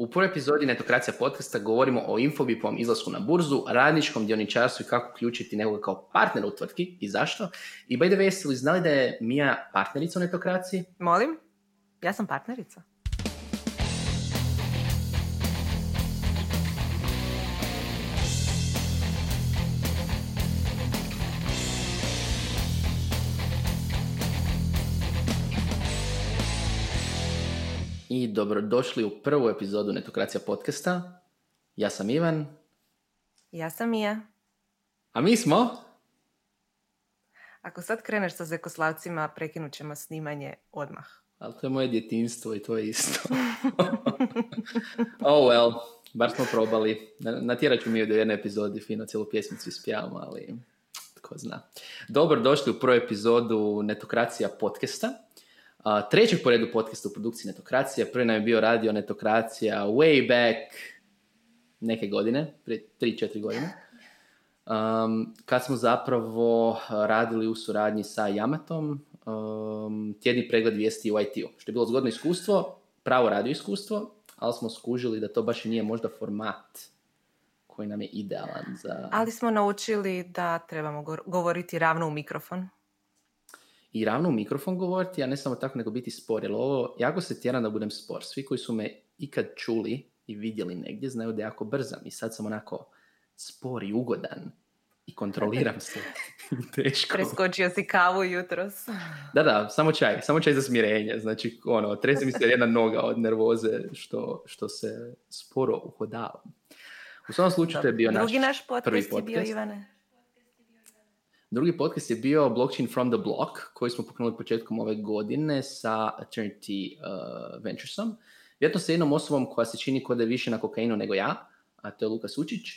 U prvoj epizodi Netokracija podcasta govorimo o Infobipovom izlasku na burzu, radničkom dioničarstvu i kako uključiti nekoga kao partnera u tvrtki i zašto. I by the way, jeste li znali da je Mija partnerica u Netokraciji? Molim? Ja sam partnerica. I dobrodošli u prvu epizodu Netokracija podcasta. Ja sam Ivan. Ja sam Mija. A mi smo... Ako sad kreneš sa Zekoslavcima, prekinut ćemo snimanje odmah. Ali to je moje djetinjstvo i to je isto. Oh well, bar smo probali. Natjerat ću mi do jedne epizodi, fino cijelu pjesmicu ispijamo, ali tko zna. Dobrodošli u prvu epizodu Netokracija podcasta. Trećeg po redu podcasta u produkciji Netokracija. Prvi nam je bio Radio Netokracija way back neke godine, prije 3-4 godine. Kad smo zapravo radili u suradnji sa Yamatom tjedni pregled vijesti u IT-u. Što je bilo zgodno iskustvo, pravo radio iskustvo, ali smo skužili da to baš i nije možda format koji nam je idealan za... Ali smo naučili da trebamo govoriti ravno u mikrofon. I ravno u mikrofon govoriti, a ne samo tako, nego biti spor. Jer ovo, jako se tjeram da budem spor. Svi koji su me ikad čuli i vidjeli negdje, znaju da jako brzam. I sad sam onako spor i ugodan. I kontroliram se. Teško. Preskočio si kavu jutros. Da, samo čaj za smirenje. Znači, trese mi se jedna noga od nervoze što se sporo uhodava. U svom slučaju to je bio naš prvi podcast. Drugi naš podcast je bio, Ivane. Drugi podcast je bio Blockchain from the Block, koji smo pokrenuli početkom ove godine sa Eternity Venturesom. Vjerojatno sa jednom osobom koja se čini kod je više na kokainu nego ja, a to je Luka Sučić.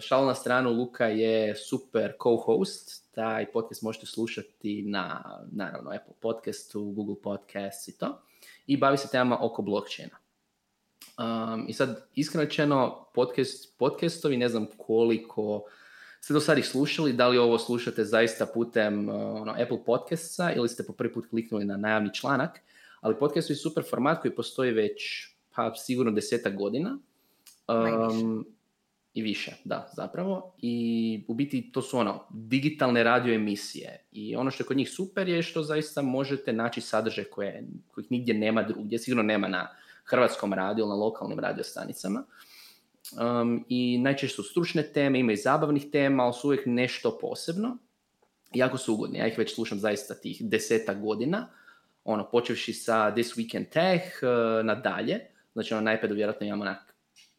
Šalu na stranu, Luka je super co-host. Taj podcast možete slušati na, naravno, Apple podcastu, Google podcastu i to. I bavi se temama oko blockchaina. I sad, iskreno rečeno, podcastovi, ne znam koliko... Ste do sad ih slušali, da li ovo slušate zaista putem Apple podcasta ili ste po prvi put kliknuli na najavni članak, ali podcast je super format koji postoji već sigurno 10 godina. I više, da, zapravo. I u biti to su digitalne radio emisije i ono što je kod njih super je što zaista možete naći sadržaj kojih nigdje nema drugdje, sigurno nema na hrvatskom radiju ili na lokalnim radiostanicama. I najčešće su stručne teme, ima i zabavnih tema, ali su uvijek nešto posebno. Jako su ugodni, ja ih već slušam zaista tih 10 godina, počevši sa This Weekend Tech nadalje, znači na iPadu vjerojatno imamo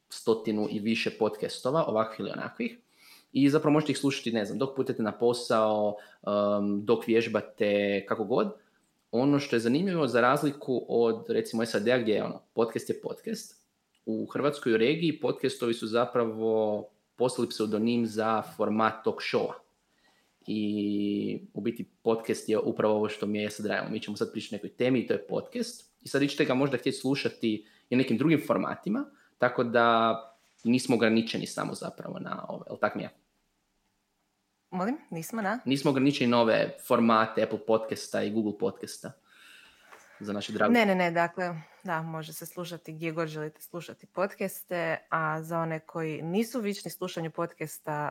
100 i više podcastova, ovakvih ili onakvih. I zapravo možete ih slušati, ne znam, dok putete na posao, dok vježbate, kako god. Ono što je zanimljivo, za razliku od recimo SAD-a gdje je podcast je podcast, u Hrvatskoj u regiji podcastovi su zapravo postali pseudonim za format talk showa. I u biti podcast je upravo ovo što mi je sad radimo. Mi ćemo sad pričati o nekoj temi i to je podcast. I sad ćete ga možda htjeti slušati i nekim drugim formatima, tako da nismo ograničeni samo zapravo na ove. Jel tak mi je? Molim, nismo na? Nismo ograničeni na ove formate Apple podcasta i Google podcasta. Za naše dragi. Ne, dakle, da, može se slušati gdje god želite slušati podcaste, a za one koji nisu vični slušanju podcasta,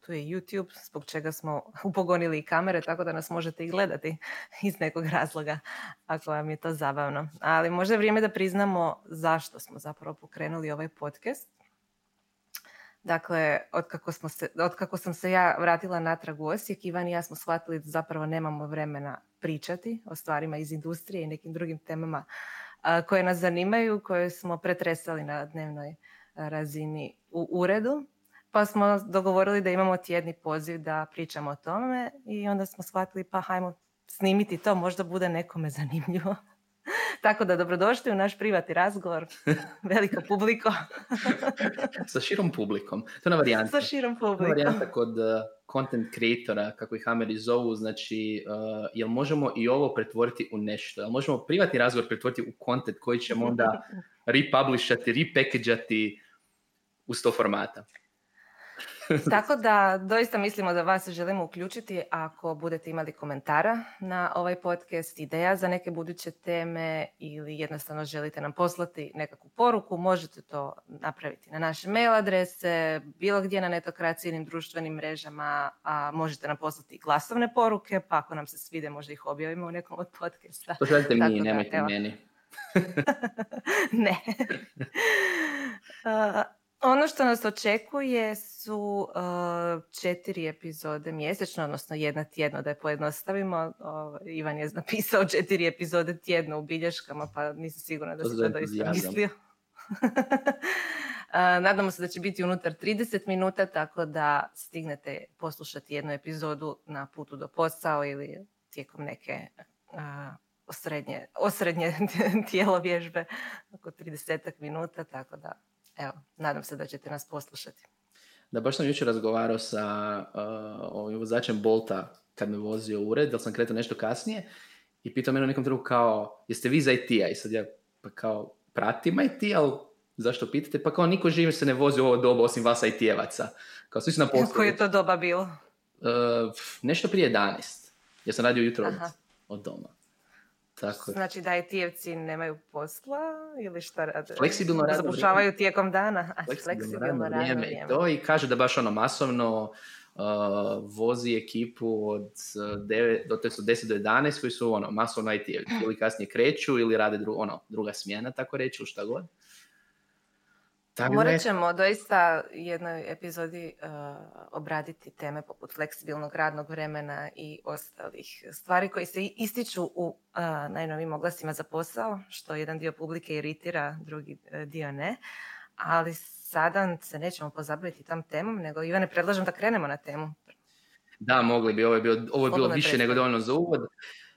tu je YouTube, zbog čega smo upogonili i kamere, tako da nas možete i gledati iz nekog razloga, ako vam je to zabavno. Ali možda je vrijeme da priznamo zašto smo zapravo pokrenuli ovaj podcast. Dakle, otkako sam se ja vratila natrag u Osijek, Ivan i ja smo shvatili da zapravo nemamo vremena pričati o stvarima iz industrije i nekim drugim temama koje nas zanimaju, koje smo pretresali na dnevnoj razini u uredu. Pa smo dogovorili da imamo tjedni poziv da pričamo o tome i onda smo shvatili pa hajmo snimiti to, možda bude nekome zanimljivo. Tako da dobrodošli u naš privatni razgovor, veliko publiko. Sa širom publikom. To je na varijanta. Sa širom publikom. Varijanta kod content creatora, kako ih Ameri zovu, znači, jel možemo i ovo pretvoriti u nešto? Jel možemo privatni razgovor pretvoriti u content koji ćemo onda republishati, repackageati u 100 formata? Tako da doista mislimo da vas želimo uključiti ako budete imali komentara na ovaj podcast, ideja za neke buduće teme ili jednostavno želite nam poslati nekakvu poruku, možete to napraviti na naše mail adrese, bilo gdje na Netokracijnim društvenim mrežama, a možete nam poslati glasovne poruke, pa ako nam se svide možda ih objavimo u nekom od podcasta. Pošaljite mi, nemojte meni. Ne. Ono što nas očekuje su 4 epizode mjesečno, odnosno jedna tjedno, da je pojednostavimo. Ivan je napisao 4 epizode tjedno u bilješkama, pa nisam sigurna da se to doista mislio. Nadamo se da će biti unutar 30 minuta, tako da stignete poslušati jednu epizodu na putu do posao ili tijekom neke osrednje tijelo vježbe, oko 30 minuta, tako da evo, nadam se da ćete nas poslušati. Da, baš sam jučer razgovarao sa ovim vozačem Bolta kad me vozio u ured, da sam kretao nešto kasnije i pitao me na nekom trenutku kao, jeste vi za IT-a? I sad ja pa kao, pratim IT, ali zašto pitate? Pa kao, niko živi se ne vozi u ovo doba osim vas IT-evaca. Kao, svi su na poslu. Koje je to doba bilo? Nešto prije 11. Ja sam radio jutro od doma. Tako. Znači da IT-evci nemaju posla ili šta rade? Fleksibilno radno vrijeme. Zapušavaju tijekom dana. Fleksibilno radno vrijeme. To i kaže da baš ono masovno vozi ekipu od 10 do 11 koji su ono masovno IT-evci. Ili kasnije kreću ili rade druga smjena, tako reći, šta god. Morat ćemo doista u jednoj epizodi obraditi teme poput fleksibilnog radnog vremena i ostalih stvari koji se ističu u najnovim oglasima za posao, što jedan dio publike iritira, drugi dio ne. Ali sada se nećemo pozabaviti tom temom, nego Ivane, predlažem da krenemo na temu. Da, mogli bi. Ovo je bilo više nego dovoljno za uvod.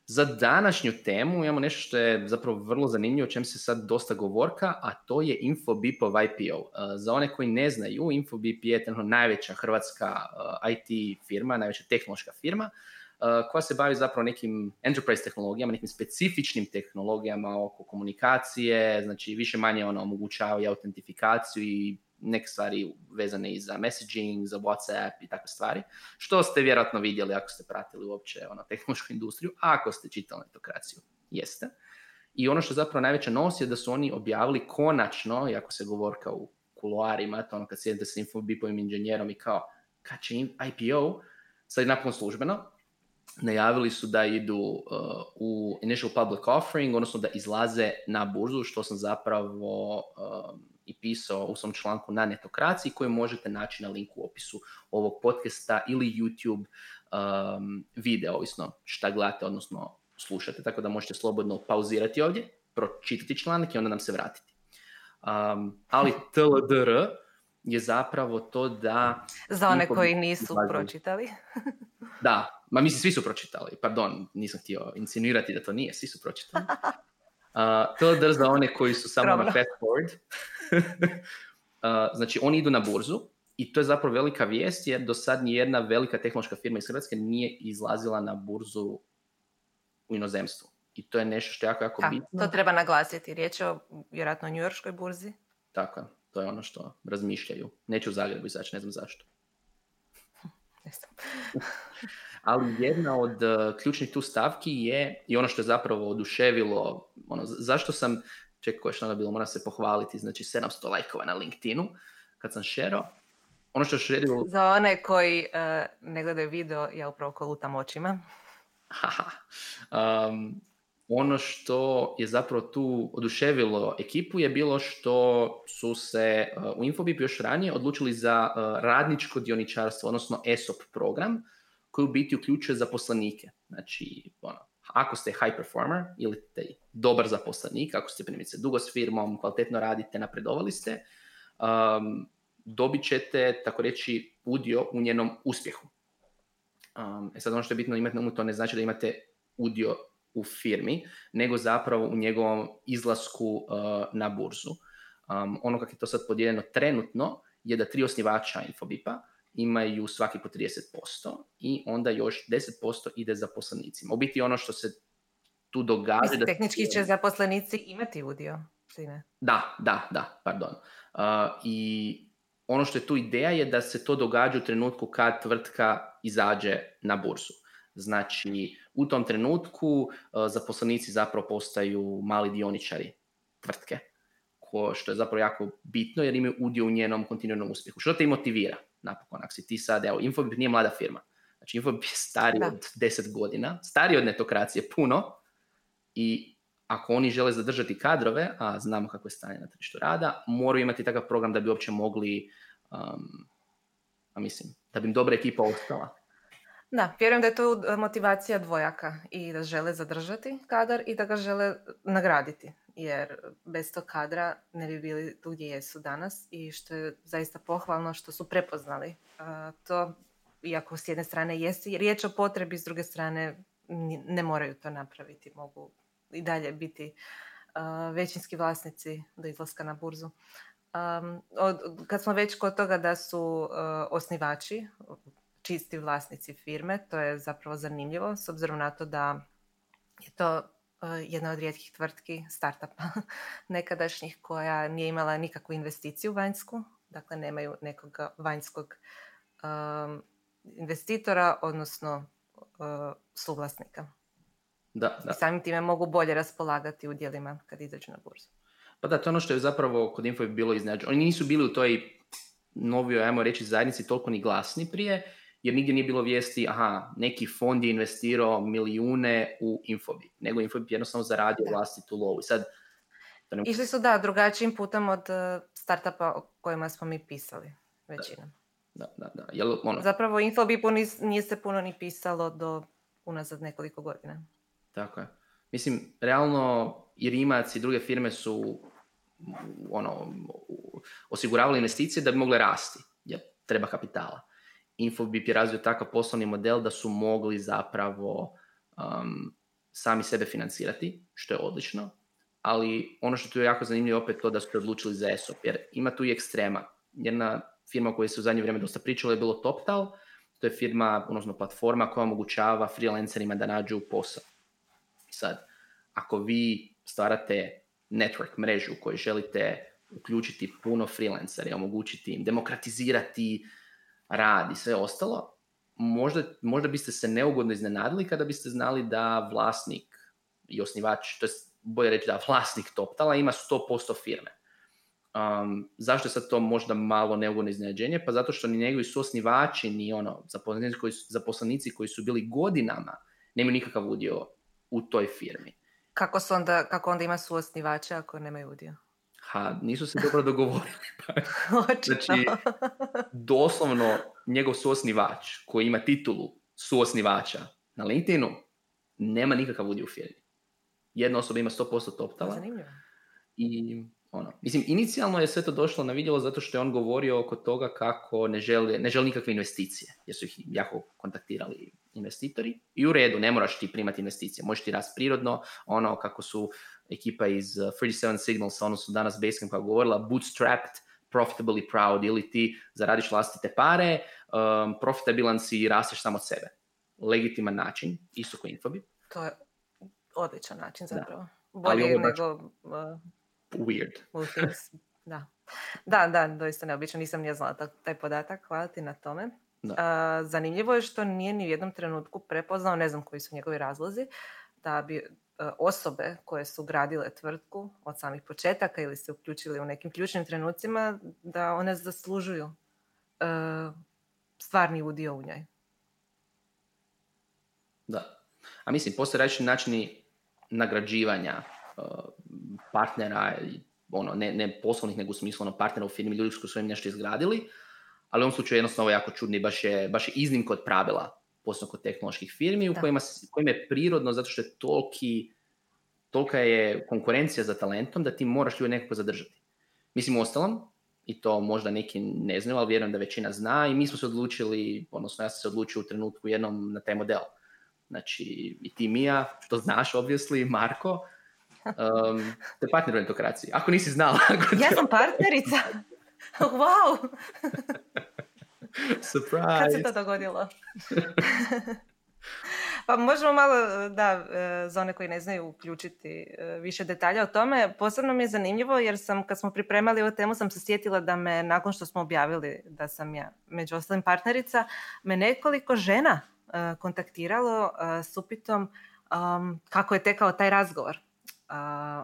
Za današnju temu imamo nešto što je zapravo vrlo zanimljivo, o čem se sad dosta govorka, a to je Infobipov IPO. Za one koji ne znaju, Infobip je najveća hrvatska IT firma, najveća tehnološka firma, koja se bavi zapravo nekim enterprise tehnologijama, nekim specifičnim tehnologijama oko komunikacije, znači više manje ono omogućava i autentifikaciju i neke stvari vezane i za messaging, za WhatsApp i takve stvari, što ste vjerojatno vidjeli ako ste pratili uopće tehnološku industriju, a ako ste čitali Netokraciju, jeste. I ono što je zapravo najveća novost je da su oni objavili konačno, iako se govorka u kuloarima, to kad sjedite s Infobipovim inženjerom i kao, kad će IPO, sad je napokon službeno, najavili su da idu u initial public offering, odnosno da izlaze na burzu, što sam zapravo... i pisao u svom članku na Netokraciji koji možete naći na linku u opisu ovog podcasta ili YouTube video, ovisno šta gledate, odnosno slušate, tako da možete slobodno pauzirati ovdje, pročitati članak i onda nam se vratiti. Ali TLDR je zapravo to da... Za one koji nisu pročitali. Da, ma mislim svi su pročitali, pardon, nisam htio insinuirati da to nije, svi su pročitali. TLDR za one koji su samo na fast forward. Znači, oni idu na burzu i to je zapravo velika vijest jer do sad nijedna velika tehnološka firma iz Hrvatske nije izlazila na burzu u inozemstvu. I to je nešto što je jako, jako bitno. To treba naglasiti. Riječ je o, vjerojatno, njujorškoj burzi. Tako je. To je ono što razmišljaju. Neću u Zagrebu izaći, ne znam zašto. Ne znam. Ali jedna od ključnih tu stavki je, i ono što je zapravo oduševilo, zašto sam, čekaj što onda bilo, moram se pohvaliti, znači 700 lajkova na LinkedInu, kad sam šerao, ono što je šerilo... Za one koji ne gledaju video, ja upravo kolutam očima. Ono što je zapravo tu oduševilo ekipu je bilo što su se u Infobipu još ranije odlučili za radničko dioničarstvo, odnosno ESOP program, koji u biti uključuje zaposlenike. Znači, ako ste high performer ili ste dobar zaposlenik, ako ste primjerice dugo s firmom, kvalitetno radite, napredovali ste, dobit ćete, tako reći, udio u njenom uspjehu. Sad ono što je bitno imati na umu, to ne znači da imate udio u firmi, nego zapravo u njegovom izlasku na burzu. Ono kako je to sad podijeljeno trenutno je da 3 osnivača Infobipa imaju svaki po 30% i onda još 10% ide zaposlenicima. U biti ono što se tu događa... Mislim, da tehnički će zaposlenici imati udio. Da, pardon. I ono što je tu ideja je da se to događa u trenutku kad tvrtka izađe na burzu. Znači, u tom trenutku zaposlenici zapravo postaju mali dioničari tvrtke, što je zapravo jako bitno jer imaju udio u njenom kontinuiranom uspjehu. Što te i motivira? Napokon, ako si ti sad, evo, Infobip nije mlada firma. Znači, Infobip je stariji od 10 godina, stariji od Netokracije, puno, i ako oni žele zadržati kadrove, a znamo kako je stanje na tržištu rada, moraju imati takav program da bi uopće mogli, da bi im dobra ekipa ostala. Da, vjerujem da je to motivacija dvojaka i da žele zadržati kadar i da ga žele nagraditi, jer bez tog kadra ne bi bili tu gdje jesu danas i što je zaista pohvalno što su prepoznali to, iako s jedne strane jesi riječ o potrebi, s druge strane ne moraju to napraviti, mogu i dalje biti većinski vlasnici do izlaska na burzu. Kad smo već kod toga da su osnivači čisti vlasnici firme, to je zapravo zanimljivo s obzirom na to da je to jedna od rijetkih tvrtki, startupa nekadašnjih, koja nije imala nikakvu investiciju vanjsku, dakle nemaju nekog vanjskog investitora, odnosno suvlasnika. Da. I samim time mogu bolje raspolagati udjelima kad izađu na burzu. Pa da, to je ono što je zapravo kod Infobip bilo iznenađeno. Oni nisu bili u toj novijoj, ajmo reći, zajednici toliko ni glasni prije, jer nigdje nije bilo vijesti neki fond je investirao milijune u Infobip, nego Infobip jednostavno zaradio vlastitu lovu. I sad, išli su drugačijim putem od startupa o kojima smo mi pisali većinom. Da. Jel, zapravo Infobipu nije se puno ni pisalo do unazad nekoliko godina. Tako je. Mislim, realno i Rimac i druge firme su osiguravali investicije da bi mogle rasti, jer treba kapitala. Infobip je razvio takav poslovni model da su mogli zapravo sami sebe financirati, što je odlično, ali ono što tu je jako zanimljivo je opet to da su odlučili za ESOP, jer ima tu i ekstrema. Jedna firma koja se u zadnje vrijeme dosta pričala je bilo TopTal, to je firma, odnosno platforma koja omogućava freelancerima da nađu posao. I sad, ako vi stvarate network mrežu u kojoj želite uključiti puno freelancera i omogućiti im, demokratizirati rad i sve ostalo, možda biste se neugodno iznenadili kada biste znali da vlasnik i osnivač, to je bolje reći da vlasnik TopTala ima 100% firme. Zašto je sad to možda malo neugodno iznenađenje? Pa zato što ni njegovi suosnivači, ni zaposlenici koji su bili godinama, nemaju nikakav udio u toj firmi. Kako onda ima suosnivača ako nemaju udio? Nisu se dobro dogovorili. Znači, doslovno njegov suosnivač koji ima titulu suosnivača na LinkedInu nema nikakav udio u firmi. Jedna osoba ima 100% TopTala. Zanimljivo. Mislim, inicijalno je sve to došlo na vidjelo zato što je on govorio oko toga kako ne želi nikakve investicije, jer su ih jako kontaktirali investitori. I u redu, ne moraš ti primati investicije, možeš ti rast prirodno, kako su ekipa iz 37 Signals, su danas Basecamp kao govorila, bootstrapped, profitably proud, ili ti zaradiš vlastite pare, profitabilan si i rasteš samo od sebe. Legitiman način, isto kao Infobip. To je odličan način zapravo. Bolje nego... Weird. Da, doista neobično. Nisam ni znala taj podatak. Hvala ti na tome. Zanimljivo je što nije ni u jednom trenutku prepoznao, ne znam koji su njegovi razlozi, da bi osobe koje su gradile tvrtku od samih početaka ili se uključili u nekim ključnim trenucima, da one zaslužuju stvarni udio u njoj. Da. A mislim, postoje različiti načini nagrađivanja partnera, ne poslovnih, nego smisleno partnera u firmi, ljudi koji su im nešto izgradili, ali u ovom slučaju jednostavno ovo je jako čudno i baš je iznimka od pravila, posebno kod tehnoloških firmi, u kojima je prirodno, zato što je tolika je konkurencija za talentom da ti moraš ljude nekako zadržati. Mislim, uostalom, i to možda neki ne znaju, ali vjerujem da većina zna, i mi smo se odlučili, odnosno ja sam se odlučio u trenutku jednom na taj model. Znači, i ti, Mija, što znaš, obviously, Marko, to je partner u Netokraciji. Ako nisi znala... Ja sam partnerica. Wow! Surprise! Kad se to dogodilo? Pa možemo malo, da, za one koji ne znaju, uključiti više detalja o tome. Posebno mi je zanimljivo jer sam, kad smo pripremali ovu temu, sam se sjetila da me, nakon što smo objavili da sam ja među ostalim partnerica, me nekoliko žena kontaktiralo s upitom kako je tekao taj razgovor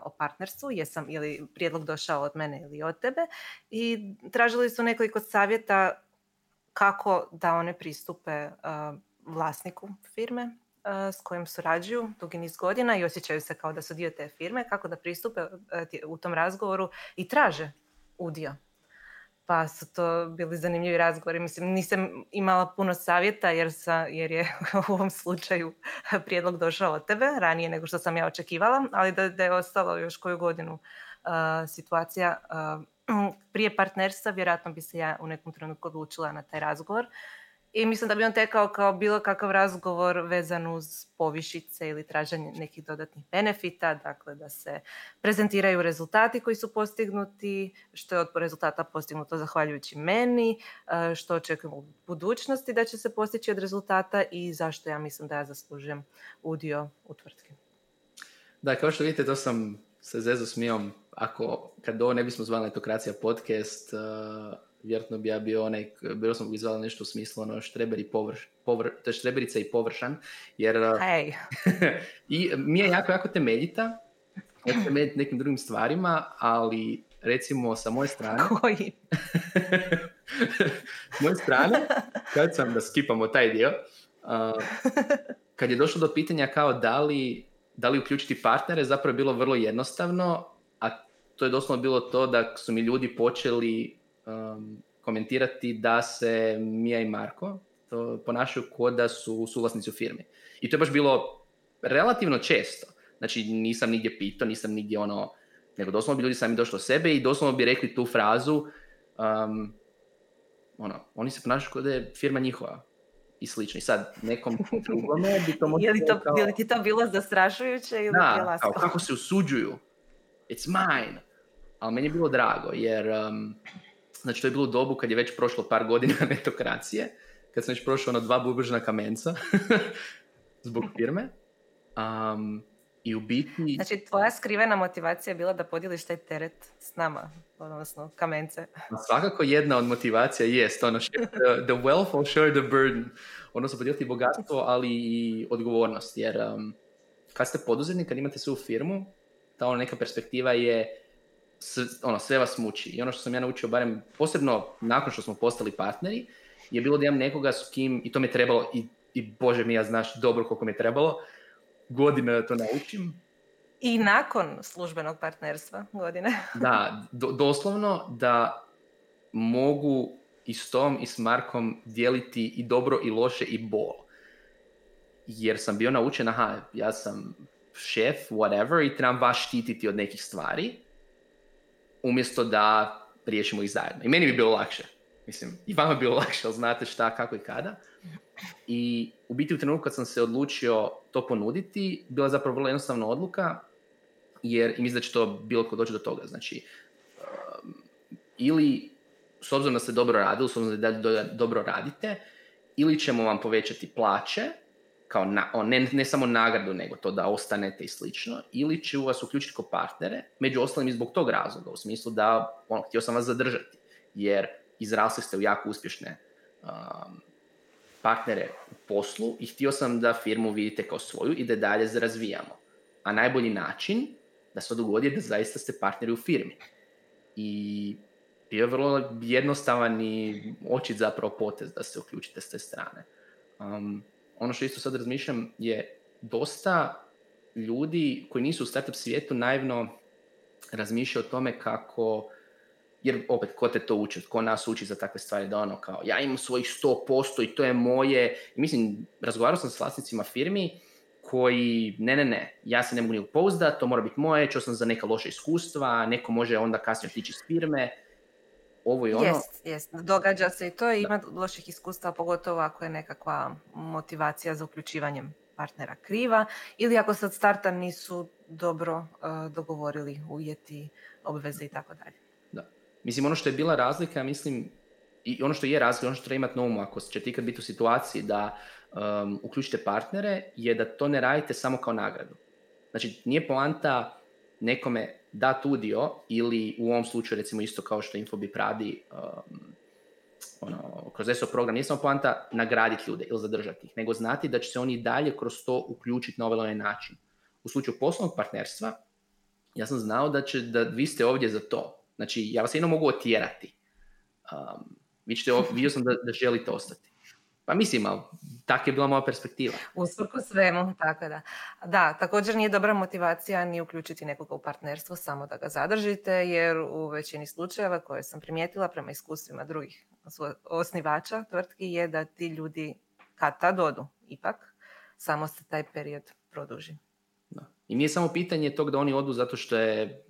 o partnerstvu, jesam ili prijedlog došao od mene ili od tebe, i tražili su nekoliko savjeta kako da one pristupe vlasniku firme s kojim surađuju dugi niz godina i osjećaju se kao da su dio te firme, kako da pristupe u tom razgovoru i traže udio. Pa su to bili zanimljivi razgovori. Mislim, nisam imala puno savjeta jer je u ovom slučaju prijedlog došao od tebe ranije nego što sam ja očekivala, ali da je ostalo još koju godinu situacija prije partnerstva, vjerojatno bi se ja u nekom trenutku odlučila na taj razgovor. I mislim da bi on tekao kao bilo kakav razgovor vezan uz povišice ili traženje nekih dodatnih benefita, dakle da se prezentiraju rezultati koji su postignuti, što je od rezultata postignuto zahvaljujući meni, što očekujemo u budućnosti da će se postići od rezultata i zašto ja mislim da ja zaslužujem udio u tvrtki. Da, kao što vidite, to sam se zezu smijom. Kad ovo ne bismo zvali Netokracija podcast, vjerojatno bi ja bio onaj, bilo sam izvala nešto u smislu ono štreber i to je štreberica i površan, jer hey. I mi je jako, jako temeljita, jako temeljit nekim drugim stvarima, ali recimo sa moje strane koji? S moje strane, kad sam da skipamo taj dio, kad je došlo do pitanja kao da li uključiti partnere, zapravo je bilo vrlo jednostavno, a to je doslovno bilo to da su mi ljudi počeli komentirati da se Mija i Marko to ponašaju kao da su suvlasnici u firmi. I to je baš bilo relativno često. Znači, nisam nigdje pitao, nisam nigdje ono, nego doslovno bi ljudi sami došli do sebe i doslovno bi rekli tu frazu, oni se ponašaju kao da je firma njihova i slično. I sad, nekom drugome bi to možda... Je li ti to bilo zastrašujuće ili bilo kako se usuđuju? It's mine. Ali meni je bilo drago, jer... Znači, to je bilo u dobu kad je već prošlo par godina Netokracije, kad sam već prošao na 2 bubržna kamenca zbog firme. I u biti... Znači, tvoja skrivena motivacija je bila da podijeliš taj teret s nama, odnosno kamence. Svakako jedna od motivacija jest ono the wealth or share the burden, odnosno podijeliti bogatstvo, ali i odgovornost. Jer kad ste poduzetnik, kad imate svoju firmu, ta ona neka perspektiva je sve vas muči. I ono što sam ja naučio, barem posebno nakon što smo postali partneri, je bilo da imam nekoga s kim, i to mi je trebalo, i Bože mi, ja znaš dobro koliko mi je trebalo, godine da to naučim. I nakon službenog partnerstva godine. Da, doslovno da mogu i s Tom i s Markom dijeliti i dobro i loše i bol. Jer sam bio naučen, ja sam šef, whatever, i trebam vas štititi od nekih stvari, umjesto da riješimo ih zajedno. I meni bi bilo lakše. Mislim, i vama bi bilo lakše, ali znate šta, kako i kada. I u biti u trenutku kad sam se odlučio to ponuditi, bila je zapravo vrlo jednostavna odluka, jer mislim da će to bilo tko doći do toga. Znači, ili s obzirom da ste dobro radili, s obzirom da dobro radite, ili ćemo vam povećati plaće, kao ne samo nagradu, nego to da ostanete i slično, ili ću vas uključiti kao partnere, među ostalim i zbog tog razloga, u smislu da htio sam vas zadržati, jer izrasli ste u jako uspješne partnere u poslu i htio sam da firmu vidite kao svoju i da dalje razvijamo. A najbolji način da se dogodi je da zaista ste partneri u firmi. I bio je vrlo jednostavan i očit zapravo potez da se uključite s te strane. Ono što isto sad razmišljam je dosta ljudi koji nisu u startup svijetu naivno razmišljaju o tome kako, jer opet ko te to uči, ko nas uči za takve stvari, da ono kao ja imam svojih 100% i to je moje. I mislim, razgovarao sam s vlasnicima firmi koji ne, ja se ne mogu nikog pouzdati, to mora biti moje, čuo sam za neka loša iskustva, neko može onda kasnije otići iz firme. Ovo i ono. Jest. Događa se i to i ima loših iskustva, pogotovo ako je nekakva motivacija za uključivanjem partnera kriva ili ako se od starta nisu dobro dogovorili uvjeti, obveze i tako dalje. Da. Mislim, ono što je bila razlika, mislim, i ono što je razlika, ono što treba imati na umu, ako će ti kad biti u situaciji da uključite partnere je da to ne radite samo kao nagradu. Znači, nije poanta nekome dat udio ili u ovom slučaju, recimo isto kao što Infobip radi kroz SEO program, nije samo poanta nagraditi ljude ili zadržati ih, nego znati da će se oni dalje kroz to uključiti na ovaj onaj način. U slučaju poslovnog partnerstva, ja sam znao da vi ste ovdje za to. Znači, ja vas jedno mogu otjerati. Vidio sam da želite ostati. Pa mislim, ali tako je bila moja perspektiva. Usprkos svemu, tako da. Da, također nije dobra motivacija ni uključiti nekoga u partnerstvo, samo da ga zadržite, jer u većini slučajeva koje sam primijetila prema iskustvima drugih osnivača tvrtki je da ti ljudi kad tad odu, ipak, samo se taj period produži. Da. I nije samo pitanje tog da oni odu zato što je,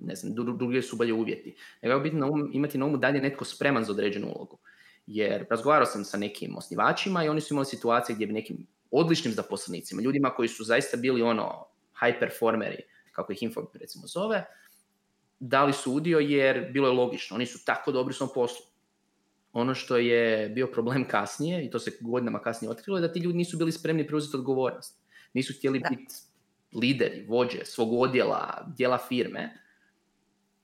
ne znam, druge su bolje uvjeti. Nego je bitno imati na umu da li je netko spreman za određenu ulogu. Jer razgovarao sam sa nekim osnivačima i oni su imali situacije gdje bi nekim odličnim zaposlenicima, ljudima koji su zaista bili high performeri, kako ih Infobip recimo zove, dali su udio jer bilo je logično, oni su tako dobri u svom poslu. Ono što je bio problem kasnije, i to se godinama kasnije otkrilo, je da ti ljudi nisu bili spremni preuzeti odgovornost. Nisu htjeli biti lideri, vođe svog odjela, dijela firme.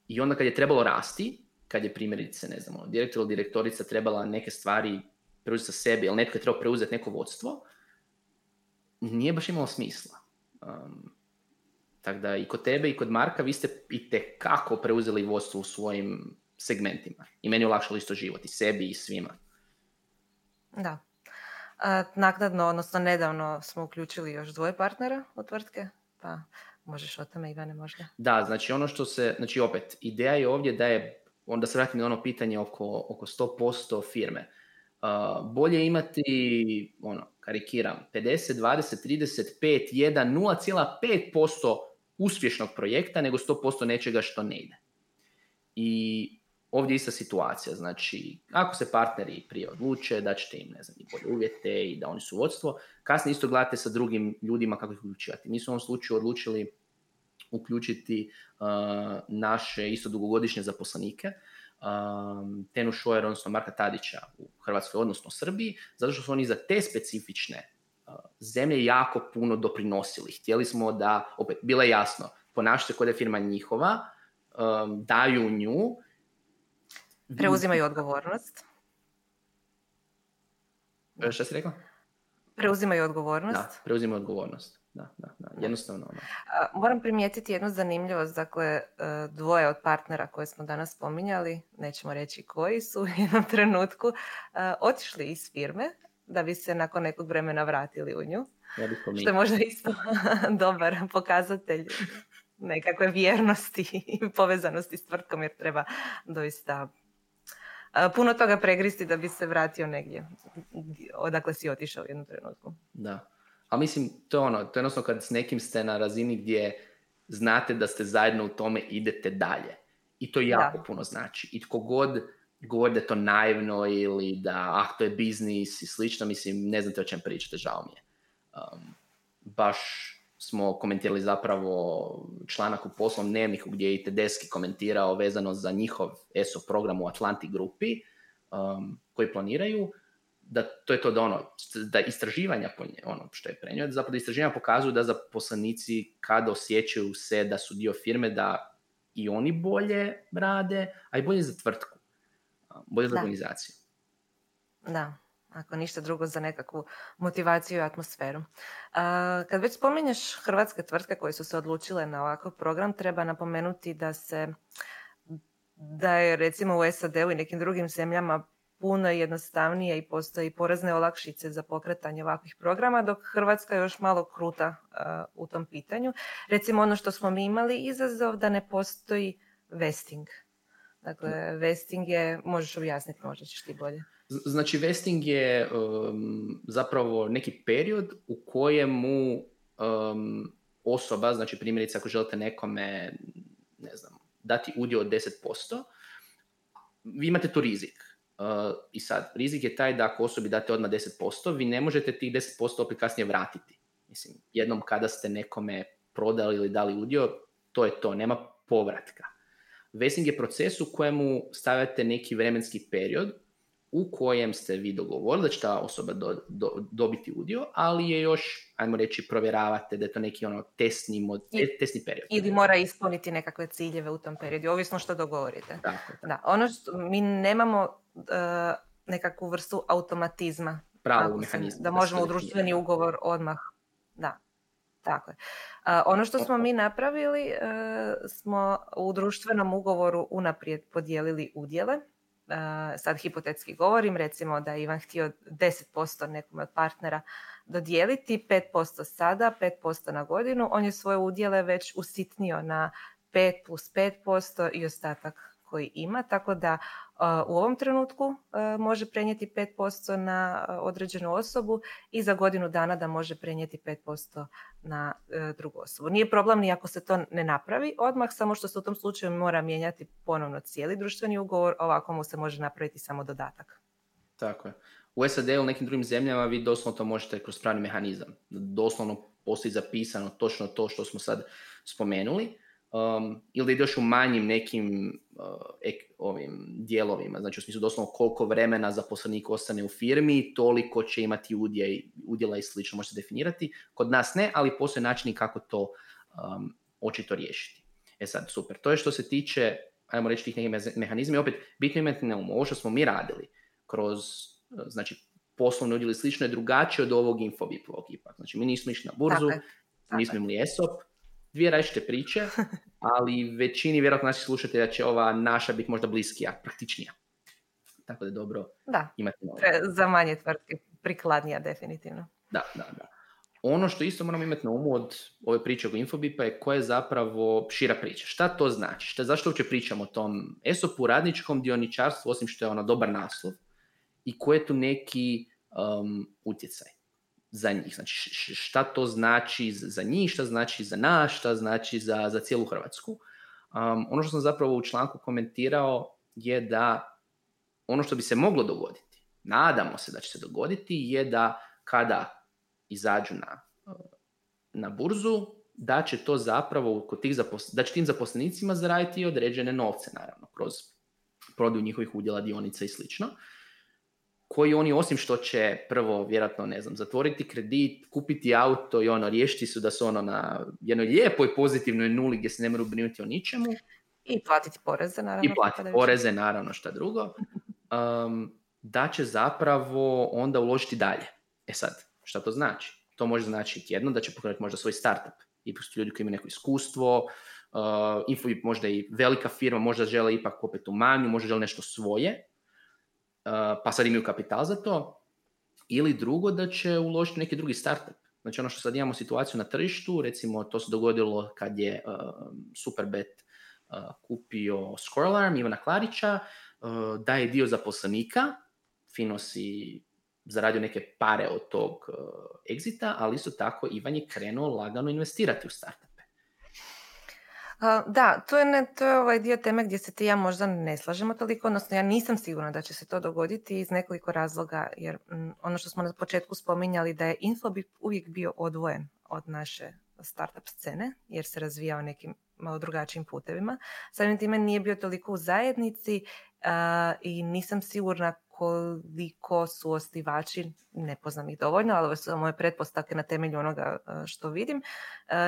I onda kad je trebalo rasti, kad je primjerice, ne znam, direktor ili direktorica trebala neke stvari preuzeti sa sebe ili netko je trebao preuzeti neko vodstvo, nije baš imalo smisla. Tako da i kod tebe i kod Marka vi ste itekako preuzeli vodstvo u svojim segmentima. I meni je olakšalo isto život, i sebi i svima. Da. Naknadno, odnosno nedavno smo uključili još dvoje partnera od tvrtke, pa možeš o tome, Ivane, možda? Da, znači znači opet, ideja je ovdje da je, onda se vratim na ono pitanje oko 100% firme. Bolje imati, karikiram, 50, 20, 35, 1, 0,5% uspješnog projekta nego 100% nečega što ne ide. I ovdje ista situacija. Znači, ako se partneri prije odluče da ćete im, ne znam, i bolje uvjete i da oni su vodstvo, kasnije isto gledate sa drugim ljudima kako ih uključivati. Mi smo u ovom slučaju odlučili uključiti naše isto dugogodišnje zaposlenike, Tenu Šojer, odnosno Marka Tadića u Hrvatskoj, odnosno Srbiji, zato što su oni za te specifične zemlje jako puno doprinosili. Htjeli smo da, opet, bilo je jasno, ponašajte kod je firma njihova, daju nju. Preuzimaju odgovornost. Šta si rekla? Preuzimaju odgovornost. Da, preuzimaju odgovornost. Da, jednostavno. Moram primijetiti jednu zanimljivost, dakle, dvoje od partnera koje smo danas spominjali, nećemo reći koji su u jednom trenutku, otišli iz firme da bi se nakon nekog vremena vratili u nju. Što je možda isto dobar pokazatelj nekakve vjernosti i povezanosti s tvrtkom, jer treba doista puno toga pregristi da bi se vratio negdje odakle si otišao u jednom trenutku. Da. A mislim, to je jednostavno kad s nekim ste na razini gdje znate da ste zajedno u tome, idete dalje. I to jako puno znači. I tko god govori da je to naivno ili da to je biznis i slično, mislim, ne znate o čem pričate, žao mi je. Baš smo komentirali zapravo članak u Poslovnom dnevniku gdje je i Tedeschi komentirao vezano za njihov SEO program u Atlantic grupi koji planiraju. Da to je to da istraživanja što je prenio, zapravo istraživanja pokazuju da zaposlenici kada osjećaju se da su dio firme, da i oni bolje rade, a i bolje za tvrtku, bolje za organizaciju. Da, ako ništa drugo za nekakvu motivaciju i atmosferu. Kad već spominješ hrvatske tvrtke koje su se odlučile na ovakav program, treba napomenuti da je recimo u SAD-u i nekim drugim zemljama puno jednostavnije i postoji porezne olakšice za pokretanje ovakvih programa, dok Hrvatska je još malo kruta u tom pitanju. Recimo, ono što smo mi imali izazov da ne postoji vesting. Dakle, vesting je, možeš objasniti, možda ćeš ti bolje. Znači, vesting je zapravo neki period u kojemu osoba, znači primjerice ako želite nekome, ne znam, dati udio od 10%, vi imate tu rizik. I sad, rizik je taj da ako osobi date odmah 10%, vi ne možete tih 10% opet kasnije vratiti. Mislim, jednom kada ste nekome prodali ili dali udio, to je to, nema povratka. Vesting je proces u kojemu stavljate neki vremenski period u kojem ste vi dogovorili da će ta osoba dobiti udio, ali je još, ajmo reći, provjeravate da je to neki ono testni period. Ili mora ispuniti nekakve ciljeve u tom periodu, ovisno što dogovorite. Tako. Da, ono što mi nemamo nekakvu vrstu automatizma. Pravog mehanizma. Da možemo u društveni ugovor odmah. Da, tako je. Ono što smo mi napravili, smo u društvenom ugovoru unaprijed podijelili udjele. Sad hipotetski govorim, recimo da je Ivan htio 10% nekom od partnera dodijeliti, 5% sada, 5% na godinu, on je svoje udjele već usitnio na 5 plus 5% i ostatak koji ima, tako da u ovom trenutku može prenijeti 5% na određenu osobu i za godinu dana da može prenijeti 5% na drugu osobu. Nije problem ni ako se to ne napravi odmah, samo što se u tom slučaju mora mijenjati ponovno cijeli društveni ugovor, ovako mu se može napraviti samo dodatak. Tako je. U SAD ili nekim drugim zemljama vi doslovno to možete kroz pravni mehanizam. Doslovno postoji zapisano točno to što smo sad spomenuli. Ili da ideš u manjim nekim ovim dijelovima, znači u smislu doslovno koliko vremena zaposlenik ostane u firmi, toliko će imati udjela i slično, može se definirati. Kod nas ne, ali postoje načini kako to očito riješiti. E sad, super, to je što se tiče, ajmo reći, tih nekih mehanizma i opet bitno imati na umu, ovo što smo mi radili kroz, znači, poslovni udjeli slično je drugačije od ovog infobiplovog ipak. Znači, mi nismo išli na burzu, nismo imali ESOP, dvije različite priče, ali većini vjerojatno naših slušatelja će ova naša biti možda bliskija, praktičnija. Tako da je dobro imati na umu. Za manje tvrtke prikladnija definitivno. Da. Ono što isto moramo imati na umu od ove priče oko Infobipa je koja je zapravo šira priča. Šta to znači? Zašto uopće pričamo o tom ESOP-u, radničkom dioničarstvu, osim što je ono dobar naslov, i koji je tu neki utjecaj za njih? Znači, šta to znači za njih, šta znači za nas, šta znači za cijelu Hrvatsku. Ono što sam zapravo u članku komentirao je da ono što bi se moglo dogoditi, nadamo se da će se dogoditi, je da kada izađu na burzu, da će to zapravo, da će tim zaposlenicima zaraditi i određene novce, naravno, kroz prodaju njihovih udjela, dionica i slično, koji oni, osim što će prvo, vjerojatno, ne znam, zatvoriti kredit, kupiti auto i ono, riješiti su da su ono na jednoj lijepoj pozitivnoj nuli gdje se ne mogu brinuti o ničemu. I platiti poreze, naravno. Šta drugo. Da će zapravo onda uložiti dalje. E sad, šta to znači? To može značiti jedno, da će pokrenuti možda svoj startup. I postoji ljudi koji imaju neko iskustvo, Infobip možda i velika firma, možda žele ipak opet u manju, možda žele nešto svoje, pa sad imaju kapital za to, ili drugo da će uložiti neki drugi startup. Znači ono što sad imamo situaciju na tržištu, recimo to se dogodilo kad je Superbet kupio Scorealarm Ivana Klarića, da je dio zaposlenika, fino si zaradio neke pare od tog exita, ali isto tako Ivan je krenuo lagano investirati u startup. Da, to je ovaj dio teme gdje se ti ja možda ne slažemo toliko, odnosno ja nisam sigurna da će se to dogoditi iz nekoliko razloga, jer ono što smo na početku spominjali da je Infobip uvijek bio odvojen od naše startup scene, jer se razvijao nekim malo drugačijim putevima. Samim time nije bio toliko u zajednici i nisam sigurna koliko su osnivači, ne poznam ih dovoljno, ali ovo su moje pretpostavke na temelju onoga što vidim,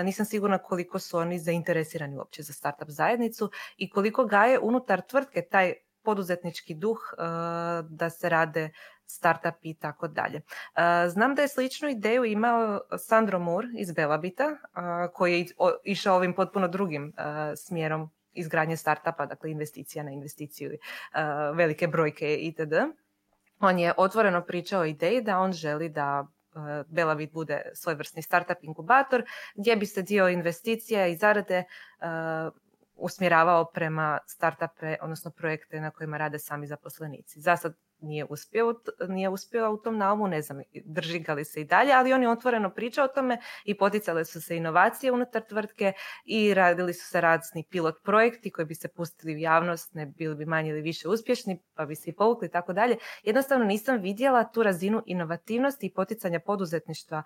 nisam sigurna koliko su oni zainteresirani uopće za startup zajednicu i koliko gaje unutar tvrtke taj poduzetnički duh da se rade startup i tako dalje. Znam da je sličnu ideju imao Sandro Moore iz Belabita, koji je išao ovim potpuno drugim smjerom izgradnje startupa, dakle investicija na investiciju, velike brojke itd. On je otvoreno pričao o ideji da on želi da Belabit bude svojevrsni startup inkubator gdje bi se dio investicija i zarade usmjeravao prema startupe, odnosno projekte na kojima rade sami zaposlenici. Za sad nije uspio u tom naumu, ne znam, drži ga li se i dalje, ali on je otvoreno pričao o tome i poticale su se inovacije unutar tvrtke i radili su se razni pilot projekti koji bi se pustili u javnost, ne bili bi manje ili više uspješni, pa bi se i povukli i tako dalje. Jednostavno nisam vidjela tu razinu inovativnosti i poticanja poduzetništva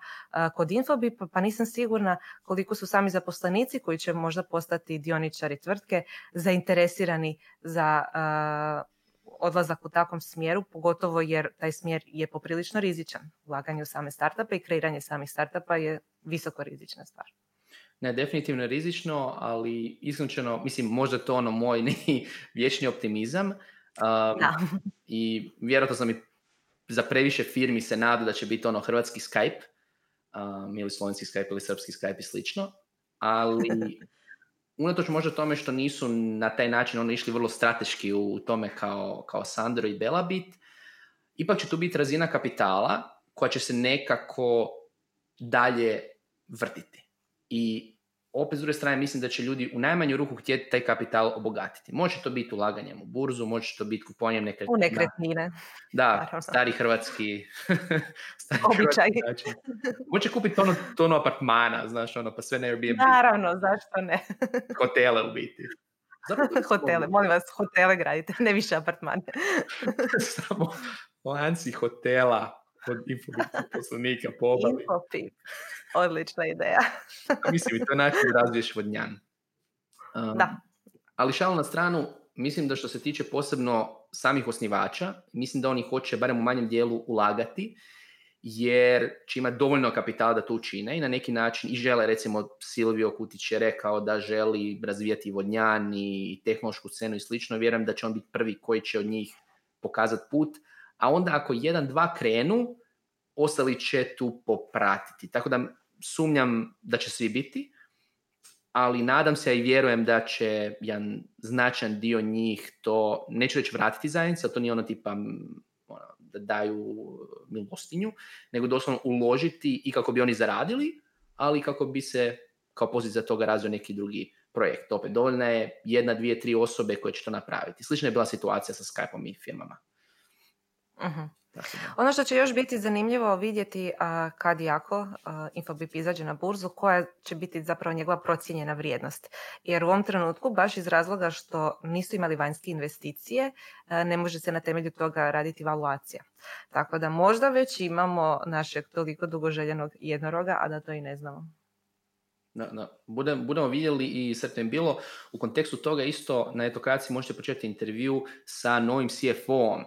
kod Infobipa, pa nisam sigurna koliko su sami zaposlenici koji će možda postati dioničari tvrtke zainteresirani za odlazak u takvom smjeru, pogotovo jer taj smjer je poprilično rizičan. Ulaganje u same startupe i kreiranje samih startupa je visoko rizična stvar. Ne, definitivno je rizično, ali isključeno, mislim, možda to ono moj vječni optimizam. I vjerojatno sam i za previše firmi se nadu da će biti ono hrvatski Skype, ili slovenski Skype, ili srpski Skype i slično, ali unatoč možda tome što nisu na taj način ono išli vrlo strateški u tome kao Sandero i Belabit, ipak će tu biti razina kapitala koja će se nekako dalje vrtiti. I opet s druge strane mislim da će ljudi u najmanju ruku htjeti taj kapital obogatiti. Može to biti ulaganjem u burzu, može to biti kupovanjem nekretnine. Da, stari hrvatski običaj. Može kupiti tonu apartmana, znaš, ono, pa sve ne Airbnb. Naravno, zašto ne? Hotele u biti. Hotele, molim vas, hotele gradite, ne više apartmane. Samo lanci hotela. Od infobitnih poslovnika po obali. Infopip. Odlična ideja. Mislim, i to je način da razviješ vodnjan. Da. Ali šalu na stranu, mislim da što se tiče posebno samih osnivača, mislim da oni hoće, barem u manjem dijelu, ulagati, jer će imati dovoljno kapitala da to učine i na neki način i žele, recimo Silvio Kutić je rekao da želi razvijati vodnjan i tehnološku scenu i slično. Vjerujem da će on biti prvi koji će od njih pokazati put, a onda ako 1-2 krenu, ostali će tu popratiti. Tako da sumnjam da će svi biti, ali nadam se i vjerujem da će jedan značajan dio njih to, neću reći vratiti zajednici, ali to nije ono tipa ono, da daju milostinju, nego doslovno uložiti i kako bi oni zaradili, ali kako bi se kao posljedica toga razvio neki drugi projekt. Opet, dovoljna je 1, 2, 3 osobe koje će to napraviti. Slična je bila situacija sa Skype-om i firmama. Uh-huh. Ono što će još biti zanimljivo vidjeti kad i ako Infobip izađe na burzu, koja će biti zapravo njegova procijenjena vrijednost. Jer u ovom trenutku, baš iz razloga što nisu imali vanjske investicije, ne može se na temelju toga raditi valuacija. Tako da možda već imamo našeg toliko dugoželjenog jednoroga, a da to i ne znamo. Budemo vidjeli i sretno je bilo. U kontekstu toga isto na Etokraciji možete početi intervju sa novim CFO-om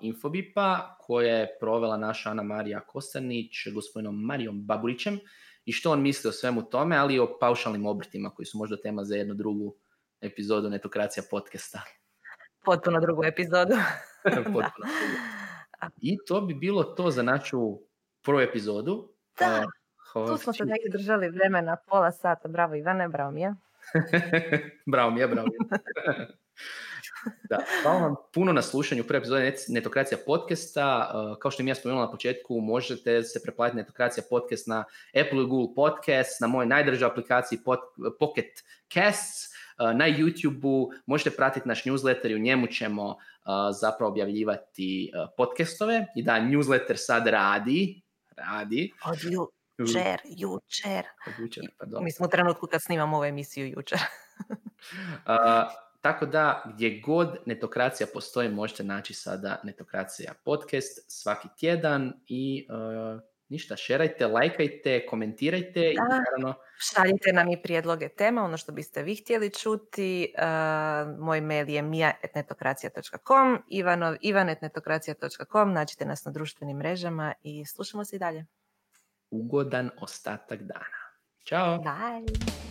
Infobipa, koja je provela naša Ana Marija Kostanić, gospodinom Marijom Baburićem, i što on misli o svemu tome, ali i o paušalnim obrtima, koji su možda tema za jednu drugu epizodu Netokracija podcasta. Potpuno drugu epizodu. Potpuno. Da. I to bi bilo to za našu prvu epizodu. Da, tu smo se neki držali vremena, pola sata. Bravo Ivane, bravo mi je. bravo mi je. Da, hvala vam puno na slušanju prve epizode Netokracija podcasta. Kao što mi ja spomenula na početku, možete se preplatiti Netokracija podcast na Apple i Google podcast, na mojoj najdržoj aplikaciji Pocket Casts, na YouTube-u, možete pratiti naš newsletter i u njemu ćemo zapravo objavljivati podcastove. I da, newsletter sad radi. Od jučer, pardon. Mi smo u trenutku kad snimamo ovu emisiju jučer. Tako da, gdje god Netokracija postoji, možete naći sada Netokracija podcast svaki tjedan i ništa, šerajte, lajkajte, komentirajte. Da, i naravno, šaljite nam i prijedloge tema, ono što biste vi htjeli čuti. Moj mail je mija@netokracija.com, ivan@netokracija.com, nađite nas na društvenim mrežama i slušamo se i dalje. Ugodan ostatak dana. Ćao! Bye!